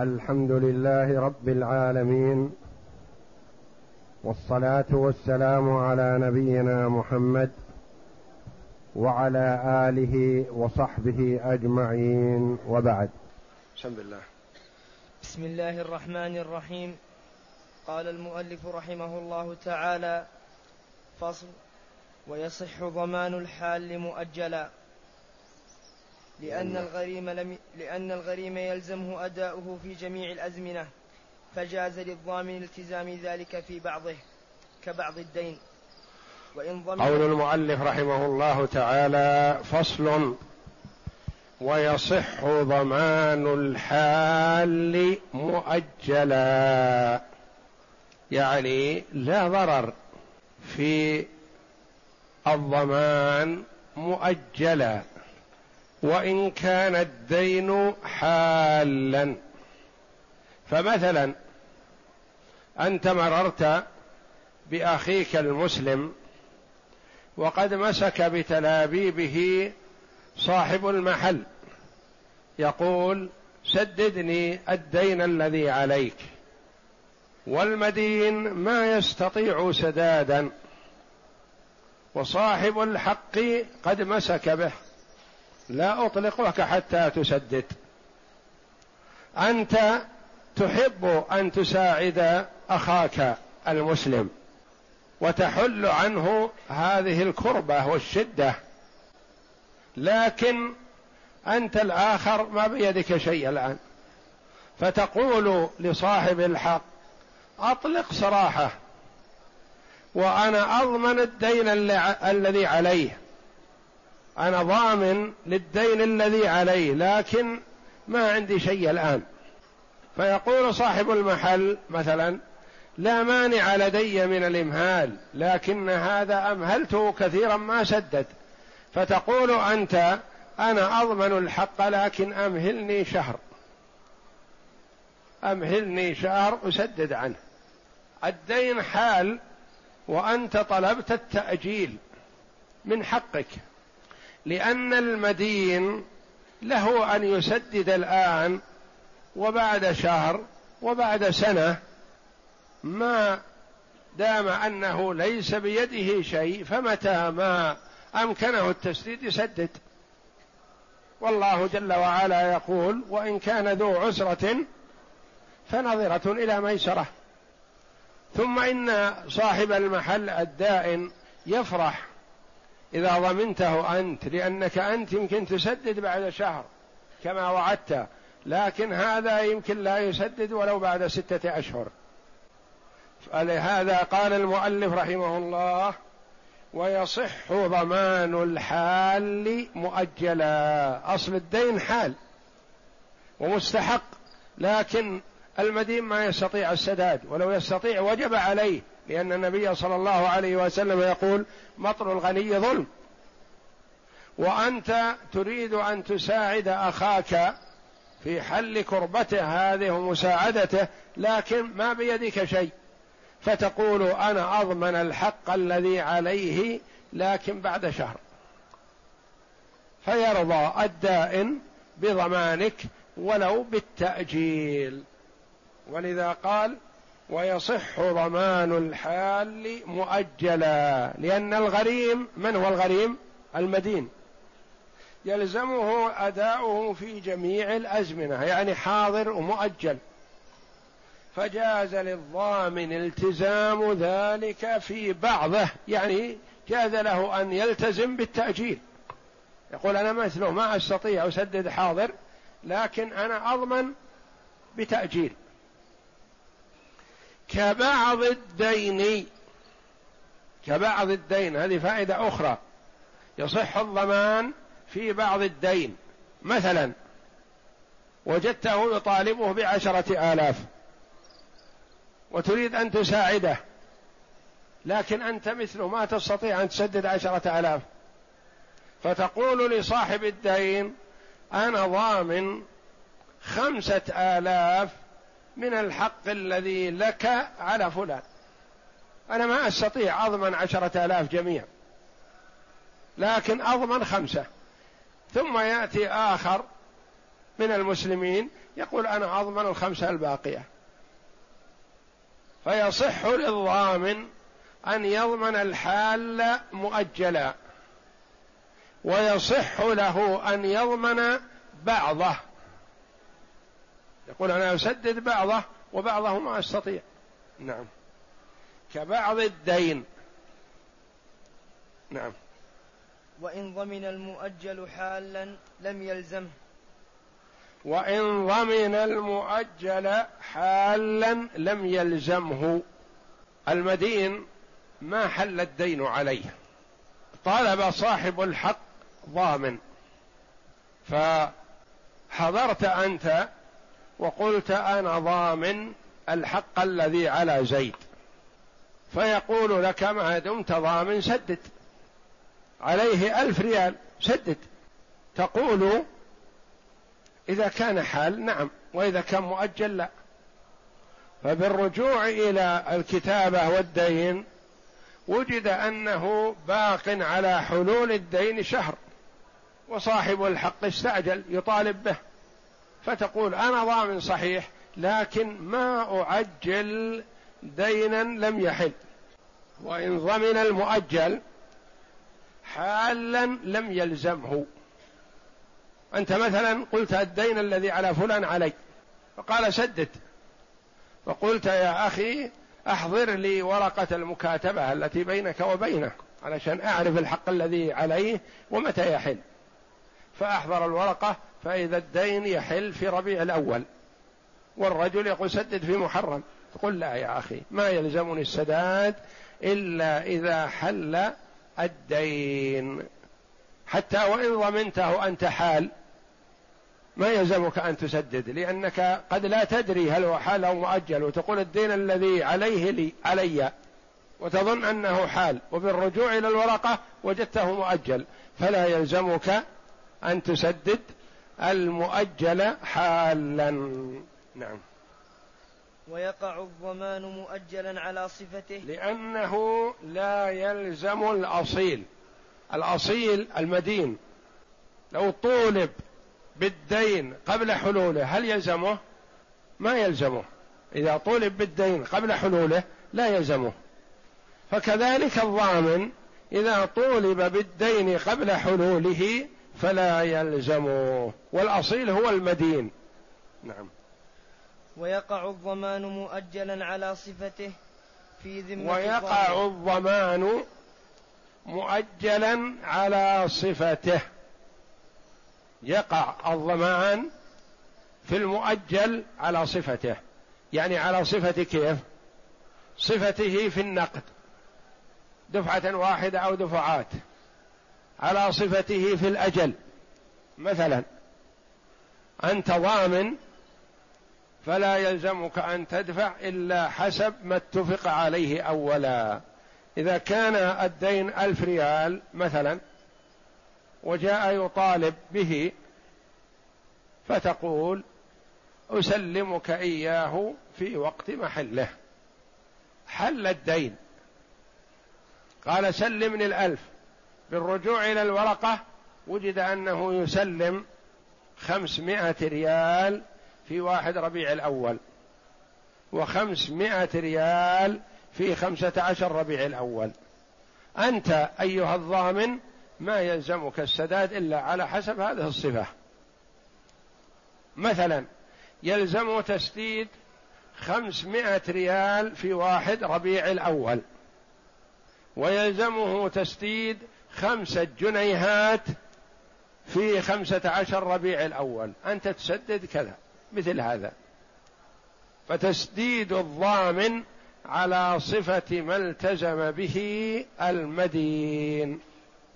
الحمد لله رب العالمين، والصلاة والسلام على نبينا محمد وعلى آله وصحبه أجمعين، وبعد. بسم الله الرحمن الرحيم. قال المؤلف رحمه الله تعالى: فصل: ويصح ضمان الحال مؤجلا لأن الغريم يلزمه أداؤه في جميع الأزمنة، فجاز للضامن التزام ذلك في بعضه كبعض الدين. قول المؤلف رحمه الله تعالى: فصل: ويصح ضمان الحال مؤجلا، يعني لا ضرر في الضمان مؤجلا وإن كان الدين حالا. فمثلا أنت مررت بأخيك المسلم وقد مسك بتلابيبه صاحب المحل يقول: سددني الدين الذي عليك، والمدين ما يستطيع سدادا، وصاحب الحق قد مسك به لا أطلقك حتى تسدد. أنت تحب أن تساعد أخاك المسلم وتحل عنه هذه الكربة والشدة، لكن أنت الآخر ما بيدك شيء الآن، فتقول لصاحب الحق: أطلق سراحه وأنا أضمن الدين الذي عليه، أنا ضامن للدين الذي عليه لكن ما عندي شيء الآن. فيقول صاحب المحل مثلا: لا مانع لدي من الإمهال، لكن هذا أمهلته كثيرا ما سدد. فتقول أنت: أنا أضمن الحق لكن أمهلني شهر أسدد عنه. الدين حال وأنت طلبت التأجيل من حقك، لأن المدين له أن يسدد الآن وبعد شهر وبعد سنة، ما دام أنه ليس بيده شيء فمتى ما أمكنه التسديد يسدد. والله جل وعلا يقول: وإن كان ذو عسرة فنظرة إلى ميسرة. ثم إن صاحب المحل الدائن يفرح إذا ضمنته أنت، لأنك أنت يمكن تسدد بعد شهر كما وعدت، لكن هذا يمكن لا يسدد ولو بعد 6 أشهر. فلهذا قال المؤلف رحمه الله: ويصح ضمان الحال مؤجلا. أصل الدين حال ومستحق، لكن المدين ما يستطيع السداد، ولو يستطيع وجب عليه، لأن النبي صلى الله عليه وسلم يقول: مطر الغني ظلم. وأنت تريد أن تساعد أخاك في حل كربته هذه ومساعدته، لكن ما بيدك شيء، فتقول: أنا أضمن الحق الذي عليه لكن بعد شهر. فيرضى الدائن بضمانك ولو بالتأجيل. ولذا قال: ويصح ضمان الحال مؤجلا، لأن الغريم، من هو الغريم؟ المدين، يلزمه أداؤه في جميع الأزمنة، يعني حاضر ومؤجل، فجاز للضامن التزام ذلك في بعضه، يعني جاز له أن يلتزم بالتأجيل، يقول: أنا مثله ما أستطيع أسدد حاضر، لكن أنا أضمن بتأجيل. كبعض الدين، هذه فائدة أخرى، يصح الضمان في بعض الدين. مثلا وجدته يطالبه ب10,000 وتريد أن تساعده، لكن أنت مثله ما تستطيع أن تسدد 10,000، فتقول لصاحب الدين: أنا ضامن 5,000 من الحق الذي لك على فلان، أنا ما أستطيع أضمن 10,000 جميعا، لكن أضمن 5. ثم يأتي آخر من المسلمين يقول أنا أضمن الخمسة الباقية، فيصح للضامن أن يضمن الحال مؤجلا، ويصح له أن يضمن بعضه، يقول أنا أسدد بعضه وبعضه ما أستطيع. نعم، كبعض الدين. نعم. وإن ضمن المؤجل حالا لم يلزمه. وإن ضمن المؤجل حالا لم يلزمه، المدين ما حل الدين عليه، طالب صاحب الحق ضامن، فحضرت أنت وقلت أنا ضامن الحق الذي على زيد، فيقول لك ما دمت ضامن سدد، عليه 1000 ريال سدد. تقول إذا كان حال نعم، وإذا كان مؤجل لا. فبالرجوع إلى الكتابة والدين وجد أنه باق على حلول الدين شهر، وصاحب الحق استعجل يطالب به، فتقول أنا ضامن صحيح لكن ما أعجل دينا لم يحل. وإن ضمن المؤجل حالا لم يلزمه، أنت مثلا قلت الدين الذي على فلان علي، فقال سدد، فقلت يا أخي أحضر لي ورقة المكاتبة التي بينك وبينه علشان أعرف الحق الذي عليه ومتى يحل، فأحضر الورقة فإذا الدين يحل في ربيع الأول، والرجل يقول سدد في محرم، قل لا يا أخي ما يلزمني السداد إلا إذا حل الدين، حتى وإن ضمنته أنت حال ما يلزمك أن تسدد، لأنك قد لا تدري هل هو حال أو مؤجل، وتقول الدين الذي عليه لي علي، وتظن أنه حال، وبالرجوع إلى الورقة وجدته مؤجل، فلا يلزمك أن تسدد المؤجل حالا. نعم. ويقع الضمان مؤجلا على صفته، لأنه لا يلزم الأصيل. الأصيل المدين لو طولب بالدين قبل حلوله هل يلزمه؟ ما يلزمه، إذا طولب بالدين قبل حلوله لا يلزمه. فكذلك الضامن إذا طولب بالدين قبل حلوله فلا يلزمه، والأصيل هو المدين. نعم. ويقع الضمان مؤجلا على صفته في ذمة، ويقع الضمان مؤجلا على صفته، يقع الضمان في المؤجل على صفته، يعني على صفة كيف؟ صفته في النقد دفعة واحدة أو دفعات، على صفته في الأجل، مثلا أنت ضامن فلا يلزمك أن تدفع إلا حسب ما اتفق عليه أولا. إذا كان الدين 1000 ريال مثلا وجاء يطالب به، فتقول أسلمك إياه في وقت محله، حل الدين، قال سلمني 1000، بالرجوع إلى الورقة وجد أنه يسلم 500 ريال في 1 ربيع الأول، و500 ريال في 15 ربيع الأول. أنت أيها الضامن ما يلزمك السداد إلا على حسب هذه الصفة. مثلا يلزم تسديد 500 ريال في 1 ربيع الأول، ويلزمه تسديد 5 جنيهات في 15 ربيع الأول، أنت تسدد كذا مثل هذا. فتسديد الضامن على صفة ما التزم به المدين.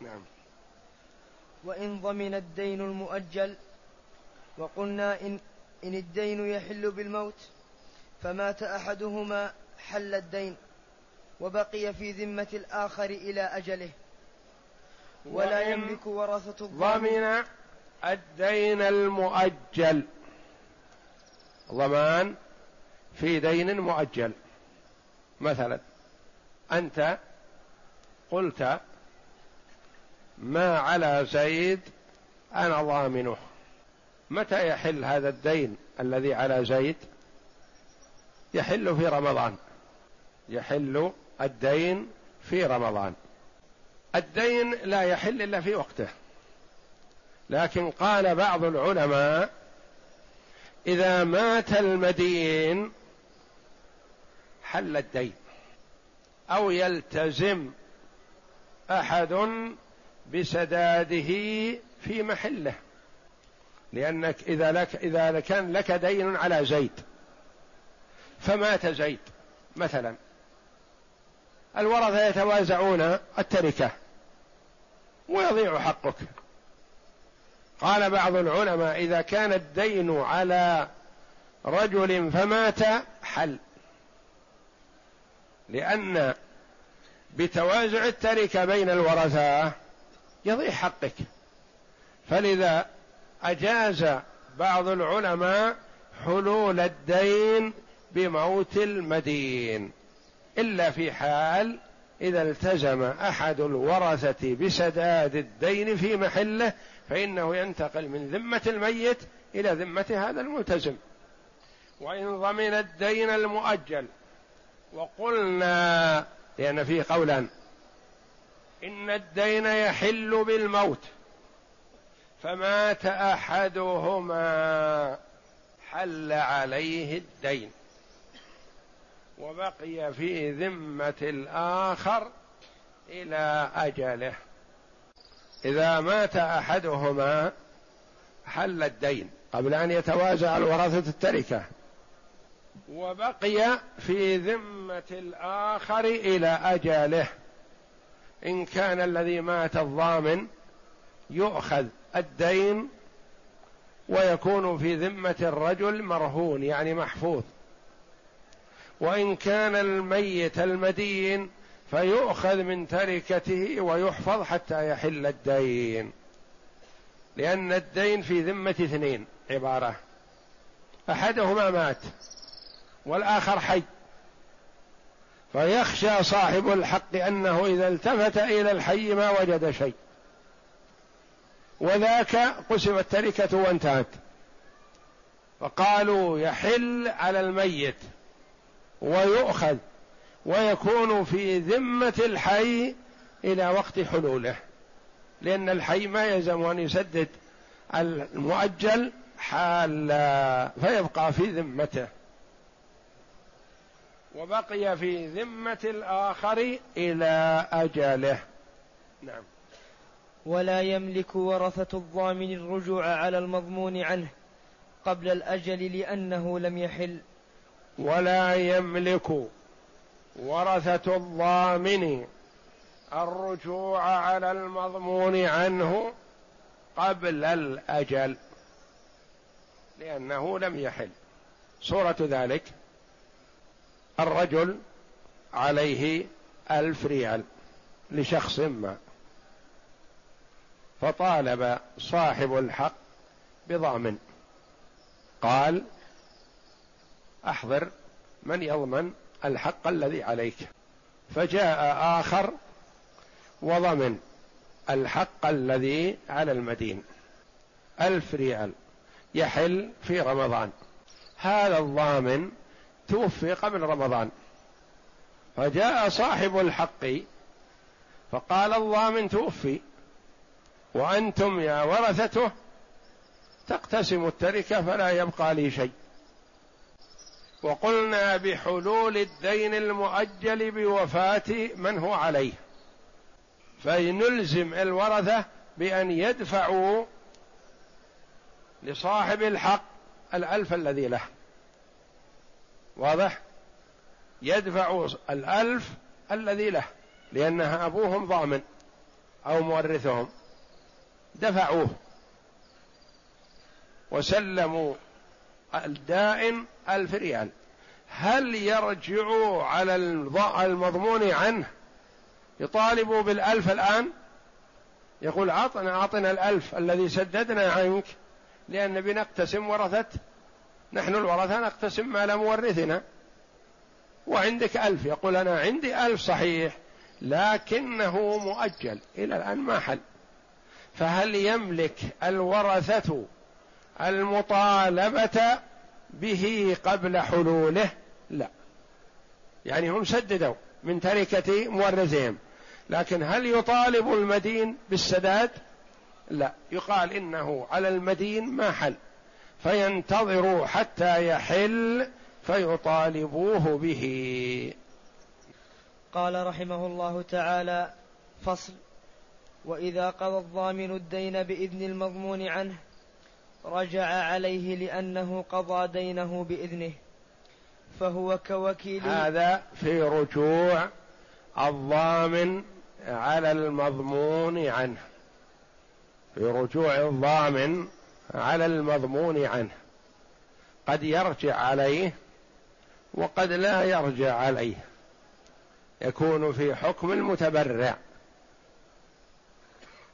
نعم. وإن ضمن الدين المؤجل، وقلنا إن الدين يحل بالموت فمات أحدهما حل الدين وبقي في ذمة الآخر إلى أجله، ولا يملك ورثة الضامن. ضمن الدين المؤجل، ضمان في دين مؤجل، مثلا أنت قلت ما على زيد أنا ضامنه، متى يحل هذا الدين الذي على زيد؟ يحل في رمضان، يحل الدين في رمضان. الدين لا يحل إلا في وقته، لكن قال بعض العلماء إذا مات المدين حل الدين، أو يلتزم أحد بسداده في محله، لأنك إذا كان لك دين على زيد فمات زيد مثلا، الورثة يتوازعون التركة ويضيع حقك. قال بعض العلماء إذا كان الدين على رجل فمات حل، لأن بتوازع التركة بين الورثة يضيع حقك، فلذا أجاز بعض العلماء حلول الدين بموت المدين، إلا في حال إذا التزم أحد الورثة بسداد الدين في محله فإنه ينتقل من ذمة الميت إلى ذمة هذا الملتزم. وإن ضمن الدين المؤجل، وقلنا لأن فيه قولا إن الدين يحل بالموت، فمات أحدهما حل عليه الدين وبقي في ذمة الآخر إلى أجله. إذا مات أحدهما حل الدين قبل أن يتوازع الورثة التركة وبقي في ذمة الآخر إلى أجله. إن كان الذي مات الضامن يؤخذ الدين ويكون في ذمة الرجل مرهون يعني محفوظ، وإن كان الميت المدين فيؤخذ من تركته ويحفظ حتى يحل الدين، لأن الدين في ذمة اثنين، عبارة أحدهما مات والآخر حي، فيخشى صاحب الحق أنه إذا التفت إلى الحي ما وجد شيء، وذاك قسم التركة وانتهت، فقالوا يحل على الميت ويؤخذ ويكون في ذمة الحي إلى وقت حلوله، لأن الحي ما يلزم أن يسدد المؤجل حالا، فيبقى في ذمته وبقي في ذمة الآخر إلى أجله. نعم. ولا يملك ورثة الضامن الرجوع على المضمون عنه قبل الأجل لأنه لم يحل. ولا يملك ورثة الضامن الرجوع على المضمون عنه قبل الأجل لأنه لم يحل. صورة ذلك الرجل عليه 1000 ريال لشخص ما، فطالب صاحب الحق بضامن، قال أحضر من يضمن الحق الذي عليك، فجاء آخر وضمن الحق الذي على المدين 1000 ريال، يحل في رمضان. هذا الضامن توفي قبل رمضان، فجاء صاحب الحق فقال الضامن توفي وأنتم يا ورثته تقتسموا التركة فلا يبقى لي شيء، وقلنا بحلول الدين المؤجل بوفاة من هو عليه، فنلزم الورثة بأن يدفعوا لصاحب الحق 1000 الذي له، واضح؟ يدفعوا 1000 الذي له لأنها أبوهم ضامن أو مورثهم، دفعوه وسلموا الدائن 1000 ريال. هل يرجعوا على المضمون عنه يطالبوا بال1000 الآن؟ يقول أعطنا 1000 الذي سددنا عنك، لأن بنقتسم ورثة، نحن الورثة نقتسم مال مورثنا، وعندك 1000. يقول أنا عندي 1000 صحيح لكنه مؤجل إلى الآن ما حل. فهل يملك الورثة المطالبة به قبل حلوله لا، يعني هم سددوا من تركة مورثهم، لكن هل يطالب المدين بالسداد؟ لا، يقال إنه على المدين ما حل، فينتظروا حتى يحل فيطالبوه به. قال رحمه الله تعالى: فصل. وإذا قضى الضامن الدين بإذن المضمون عنه رجع عليه لأنه قضى دينه بإذنه، فهو كوكيل. هذا في رجوع الضامن على المضمون عنه، في رجوع الضامن على المضمون عنه، قد يرجع عليه وقد لا يرجع عليه، يكون في حكم المتبرع.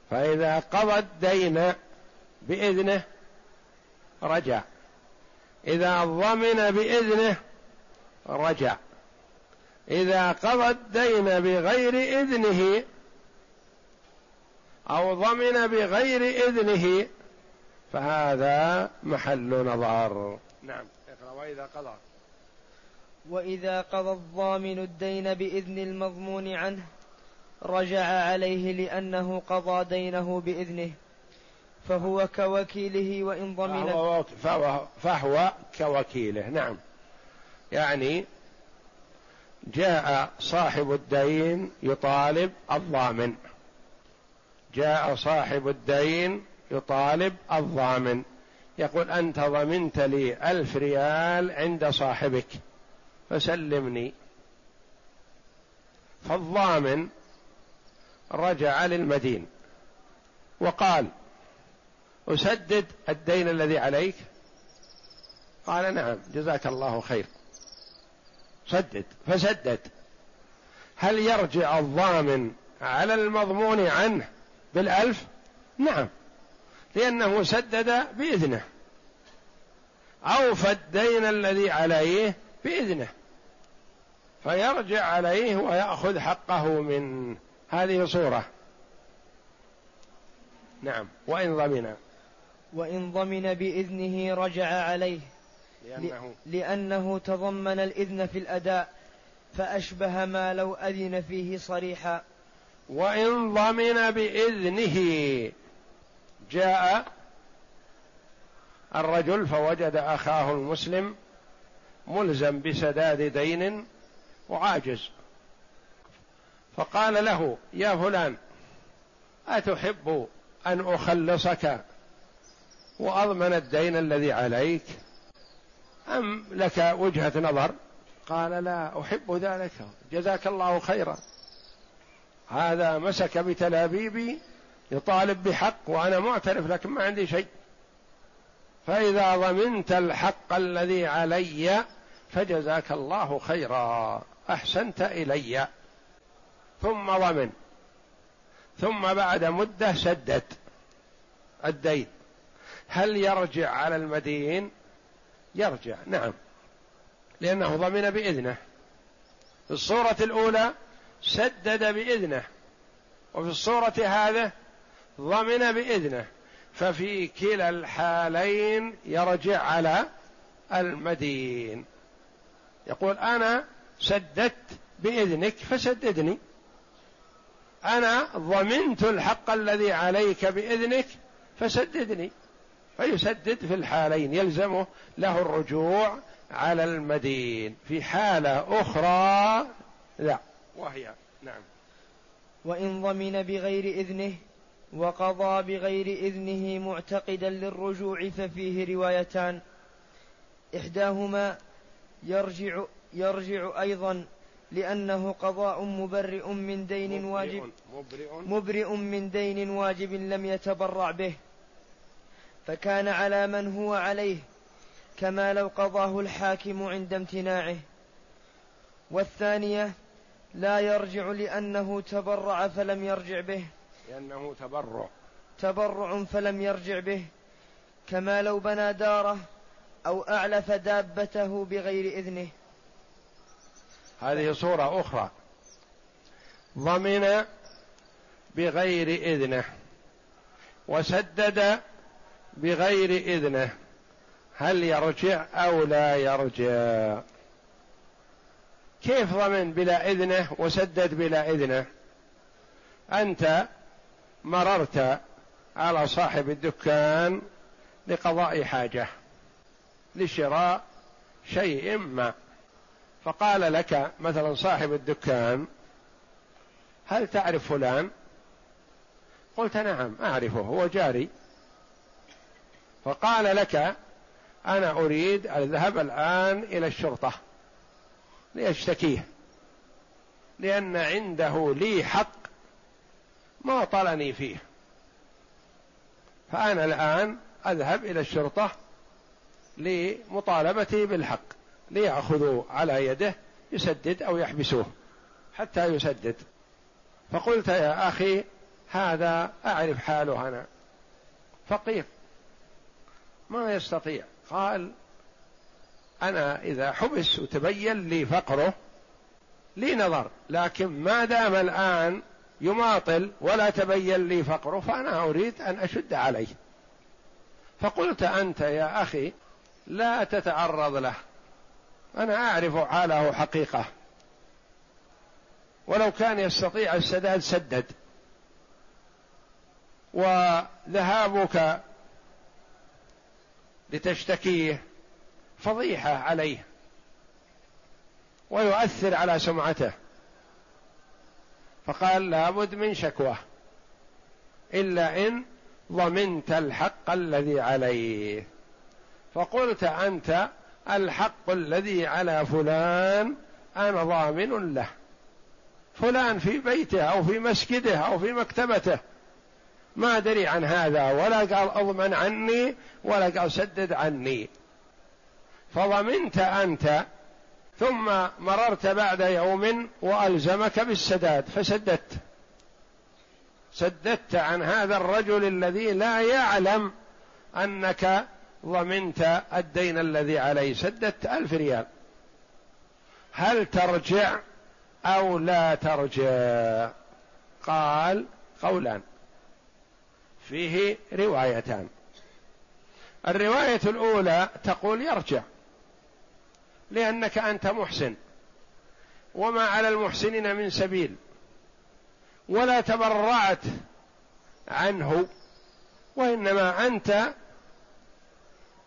فإذا قضى الدين بإذنه رجع، إذا ضمن بإذنه رجع، إذا قضى الدين بغير إذنه أو ضمن بغير إذنه فهذا محل نظر. نعم. وإذا قضى الضامن الدين بإذن المضمون عنه رجع عليه لأنه قضى دينه بإذنه، فهو كوكيله وإن ضمن، فهو كوكيله. نعم، يعني جاء صاحب الدين يطالب الضامن، يقول: أنت ضمنت لي 1000 ريال عند صاحبك فسلمني. فالضامن رجع للمدين وقال: أسدد الدين الذي عليك؟ قال: نعم، جزاك الله خير، سدد. فسدد. هل يرجع الضامن على المضمون عنه بال1000؟ نعم، لأنه سدد بإذنه، أوفى الدين الذي عليه بإذنه، فيرجع عليه ويأخذ حقه من هذه صورة. نعم. وإن ضمن بإذنه رجع عليه لأنه تضمن الإذن في الأداء، فأشبه ما لو أذن فيه صريحا. وإن ضمن بإذنه، جاء الرجل فوجد أخاه المسلم ملزم بسداد دين وعاجز، فقال له: يا فلان، أتحب أن أخلصك وأضمن الدين الذي عليك، أم لك وجهة نظر؟ قال: لا أحب ذلك، جزاك الله خيرا. هذا مسك بتلابيبي يطالب بحق وأنا معترف لكن ما عندي شيء. فإذا ضمنت الحق الذي علي فجزاك الله خيرا، أحسنت إلي. ثم ضمن، ثم بعد مدة سدد الدين، هل يرجع على المدين؟ يرجع، نعم، لأنه ضمن بإذنه. في الصورة الأولى سدد بإذنه، وفي الصورة هذا ضمن بإذنه، ففي كلا الحالين يرجع على المدين. يقول: أنا سددت بإذنك فسددني، أنا ضمنت الحق الذي عليك بإذنك فسددني، فيسدد في الحالين، يلزمه له الرجوع على المدين. في حالة أخرى لا، وهي نعم. وإن ضمن بغير إذنه وقضى بغير إذنه معتقدا للرجوع ففيه روايتان: إحداهما يرجع أيضا لأنه قضاء مبرئ من دين واجب لم يتبرع به، فكان على من هو عليه، كما لو قضاه الحاكم عند امتناعه. والثانية لا يرجع لأنه تبرع فلم يرجع به، لأنه تبرع فلم يرجع به، كما لو بنى داره أو أعلف دابته بغير إذنه. هذه صورة أخرى، ضمن بغير إذنه وسدد بغير إذنه، هل يرجع أو لا يرجع؟ كيف ضمن بلا إذنه وسدد بلا إذنه؟ أنت مررت على صاحب الدكان لقضاء حاجة لشراء شيء ما، فقال لك مثلا صاحب الدكان: هل تعرف فلان؟ قلت: نعم أعرفه، هو جاري. فقال لك: أنا أريد أن أذهب الآن إلى الشرطة لأشتكيه، لأن عنده لي حق ما طلني فيه، فأنا الآن أذهب إلى الشرطة لمطالبتي بالحق، ليأخذوا على يده، يسدد أو يحبسوه حتى يسدد. فقلت: يا أخي هذا أعرف حاله، أنا فقير ما يستطيع. قال: أنا إذا حبس وتبين لي فقره لي نظر، لكن ما دام الآن يماطل ولا تبين لي فقره فأنا أريد أن أشد عليه. فقلت: أنت يا أخي لا تتعرض له، أنا أعرف حاله حقيقة، ولو كان يستطيع السداد سدد، وذهابك لتشتكيه فضيحة عليه ويؤثر على سمعته. فقال: لابد من شكوى إلا إن ضمنت الحق الذي عليه. فقلت: أنت الحق الذي على فلان أنا ضامن له، فلان في بيته أو في مسجده أو في مكتبته ما دري عن هذا، ولا قال أضمن عني ولا قال سدد عني، فضمنت أنت، ثم مررت بعد يوم وألزمك بالسداد فسددت، سددت عن هذا الرجل الذي لا يعلم أنك ضمنت الدين الذي عليه، سددت 1000 ريال. هل ترجع أو لا ترجع؟ قال: قولان فيه روايتان. الرواية الأولى تقول: يرجع، لأنك أنت محسن وما على المحسنين من سبيل، ولا تبرعت عنه، وإنما أنت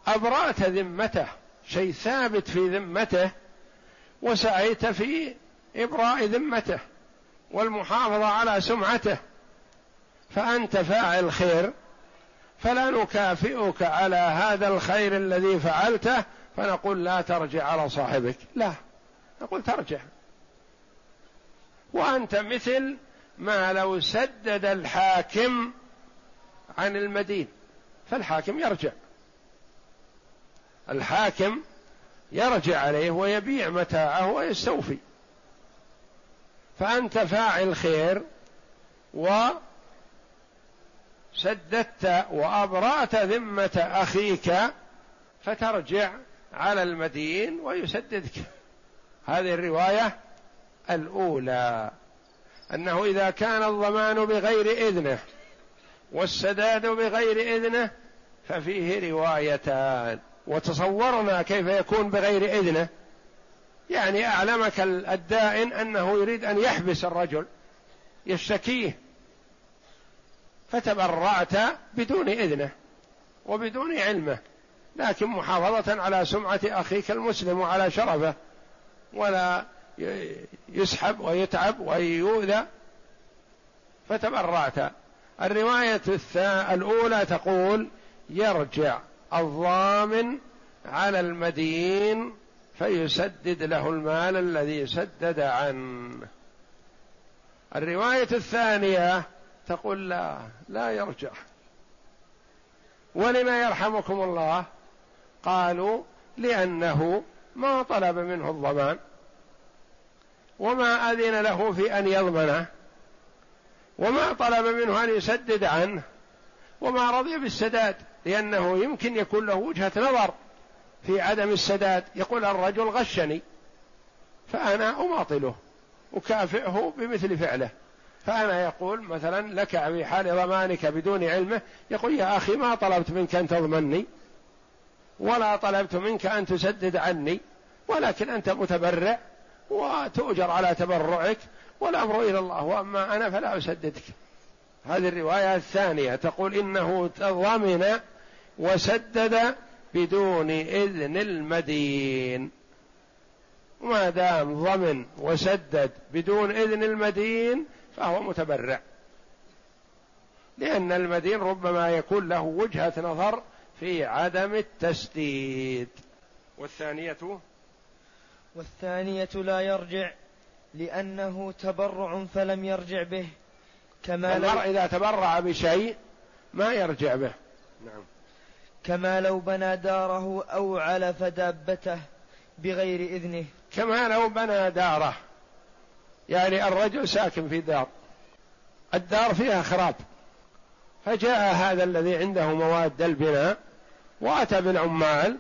أبرأت ذمته، شيء ثابت في ذمته، وسعيت في إبراء ذمته والمحافظة على سمعته، فأنت فاعل خير، فلا نكافئك على هذا الخير الذي فعلته فنقول لا ترجع على صاحبك، لا، نقول ترجع، وأنت مثل ما لو سدد الحاكم عن المدين، فالحاكم يرجع، الحاكم يرجع عليه ويبيع متاعه ويستوفي، فأنت فاعل خير وسددت وأبرأت ذمة أخيك، فترجع على المدين ويسددك. هذه الرواية الأولى، أنه إذا كان الضمان بغير إذنه والسداد بغير إذنه ففيه روايتان. وتصورنا كيف يكون بغير إذنه، يعني أعلمك الدائن أنه يريد أن يحبس الرجل يشتكيه، فتبرعت بدون إذنه وبدون علمه، لكن محافظة على سمعة أخيك المسلم وعلى شرفه، ولا يسحب ويتعب ويؤذى، فتبرعت. الرواية الأولى تقول: يرجع الضامن على المدين فيسدد له المال الذي سدد عنه. الرواية الثانية تقول: لا يرجع. ولما يرحمكم الله؟ قالوا: لأنه ما طلب منه الضمان، وما أذن له في أن يضمنه، وما طلب منه أن يسدد عنه، وما رضي بالسداد، لأنه يمكن يكون له وجهة نظر في عدم السداد، يقول: الرجل غشني فأنا أماطله، أكافئه بمثل فعله. فأنا يقول مثلا لك في حال ضمانك بدون علمه، يقول: يا أخي ما طلبت منك أن تضمني، ولا طلبت منك أن تسدد عني، ولكن أنت متبرع وتؤجر على تبرعك والأمر إلى الله، وأما أنا فلا أسددك. هذه الرواية الثانية تقول إنه تضمن وسدد بدون إذن المدين، وما دام ضمن وسدد بدون إذن المدين فهو متبرع، لأن المدين ربما يكون له وجهة نظر في عدم التسديد. والثانية لا يرجع لأنه تبرع فلم يرجع به، كما المرء إذا تبرع بشيء ما يرجع به. نعم. كما لو بنى داره أو علف دابته بغير إذنه، كما لو بنى داره، يعني الرجل ساكن في دار، الدار فيها خراب، فجاء هذا الذي عنده مواد البناء وأتى بالعمال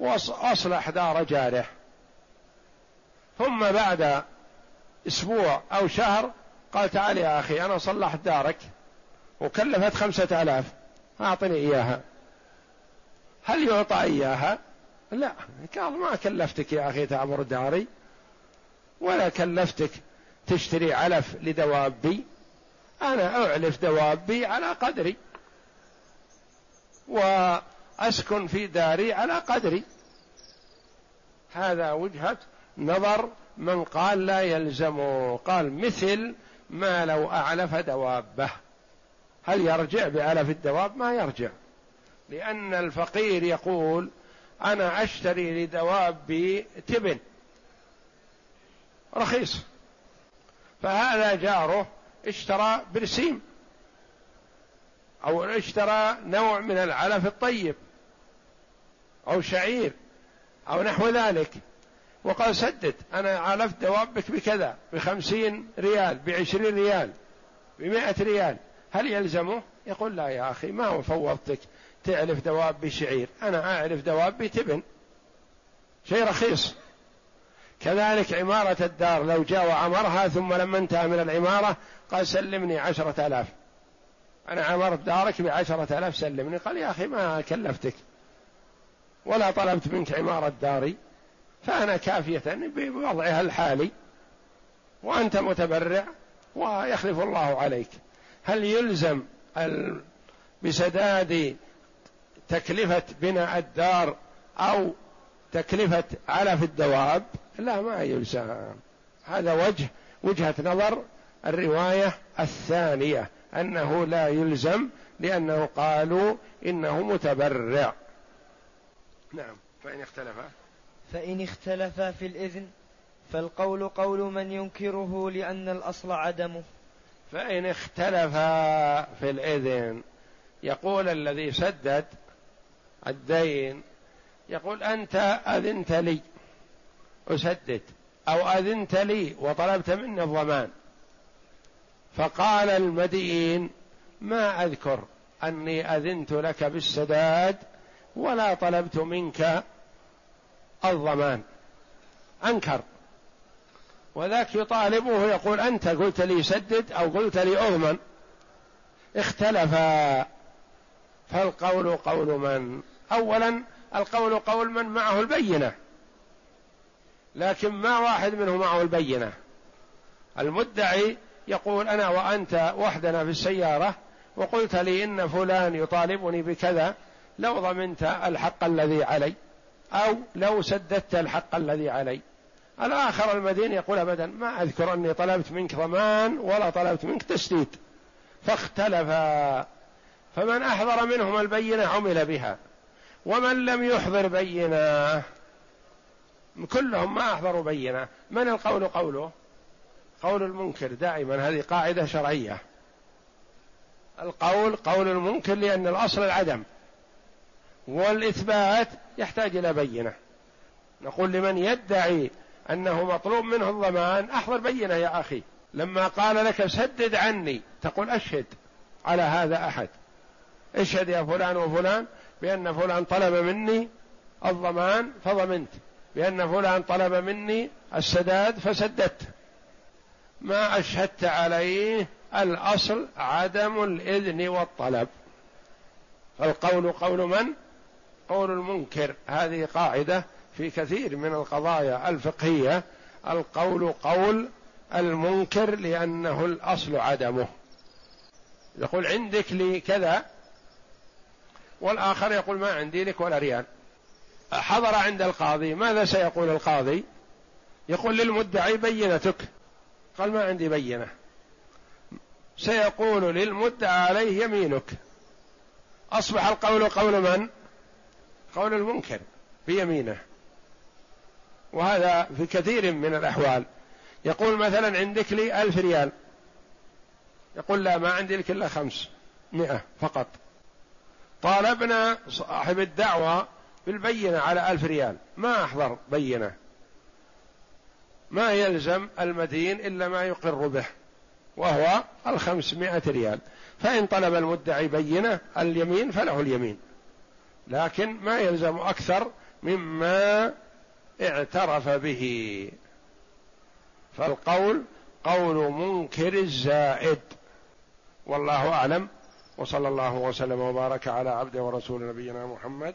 وأصلح دار جاره، ثم بعد أسبوع أو شهر قال تعال يا أخي أنا صلحت دارك وكلفت 5000 أعطني إياها، هل يعطى إياها؟ لا، قال ما كلفتك يا أخي تعمر داري، ولا كلفتك تشتري علف لدوابي، أنا أعلف دوابي على قدري وأسكن في داري على قدري. هذا وجهة نظر من قال لا يلزمه، قال مثل ما لو أعلف دوابه، هل يرجع بألف الدواب؟ ما يرجع، لأن الفقير يقول أنا أشتري لدوابي تبن رخيص، فهذا جاره اشترى برسيم أو اشترى نوع من العلف الطيب أو شعير أو نحو ذلك، وقال سدد أنا علفت دوابك بكذا، ب50 ريال، ب20 ريال، ب100 ريال، هل يلزمه؟ يقول لا يا أخي ما فوضتك تعلف دوابي شعير، أنا أعلف دوابي تبن شيء رخيص. كذلك عمارة الدار لو جاء وعمرها ثم لما انتهى من العمارة قال سلمني 10,000، أنا عمرت دارك ب10,000 سلمني، قال يا أخي ما كلفتك ولا طلبت منك عمارة داري، فأنا كافية بوضعها الحالي وأنت متبرع ويخلف الله عليك. هل يلزم بسداد تكلفة بناء الدار أو تكلفة علف الدواب؟ لا، ما يلزم. هذا وجهة نظر الرواية الثانية أنه لا يلزم، لأنه قالوا إنه متبرع. نعم. فإن اختلف في الإذن فالقول قول من ينكره، لأن الأصل عدمه. فإن اختلف في الإذن، يقول الذي سدد الدين، يقول أنت أذنت لي أسدد، أو أذنت لي وطلبت مني الضمان، فقال المدين ما أذكر أني أذنت لك بالسداد ولا طلبت منك الضمان، أنكر. وذاك يطالبه يقول أنت قلت لي سدد أو قلت لي أضمن، اختلف، فالقول قول من. أولا القول قول من معه البينة، لكن ما واحد منه معه البينة. المدعي يقول أنا وأنت وحدنا في السيارة وقلت لي إن فلان يطالبني بكذا، لو ضمنت الحق الذي علي أو لو سددت الحق الذي علي. الآخر المدين يقول أبدا ما أذكر أني طلبت منك ضمان ولا طلبت منك تسديد، فاختلف. فمن أحضر منهم البينة عمل بها، ومن لم يحضر بينة، كلهم ما أحضروا بينة، من القول قوله؟ قول المنكر دائما، هذه قاعدة شرعية، القول قول المنكر، لأن الأصل العدم، والإثبات يحتاج إلى بينة. نقول لمن يدعي أنه مطلوب منه الضمان أحضر بينة يا أخي، لما قال لك سدد عني تقول أشهد على هذا أحد، اشهد يا فلان وفلان بأن فلان طلب مني الضمان فضمنت، بأن فلان طلب مني السداد فسددت. ما أشهدت عليه الأصل عدم الإذن والطلب، فالقول قول من؟ قول المنكر، هذه قاعدة في كثير من القضايا الفقهية، القول قول المنكر لأنه الأصل عدمه. يقول عندك لي كذا، والآخر يقول ما عندي لك ولا ريال. حضر عند القاضي، ماذا سيقول القاضي؟ يقول للمدعي بينتك، قال ما عندي بينة، سيقول للمدعى عليه يمينك. أصبح القول قول من؟ قول المنكر بيمينه. وهذا في كثير من الأحوال. يقول مثلا عندك لي 1000 ريال، يقول لا ما عندي لك إلا 500 فقط. طالبنا صاحب الدعوة بالبينة على 1000 ريال، ما أحضر بينة، ما يلزم المدين إلا ما يقر به وهو 500 ريال. فإن طلب المدعي بينة اليمين فله اليمين، لكن ما يلزم أكثر مما اعترف به. فالقول قول منكر الزائد. والله أعلم، وصلى الله وسلم وبارك على عبده ورسول نبينا محمد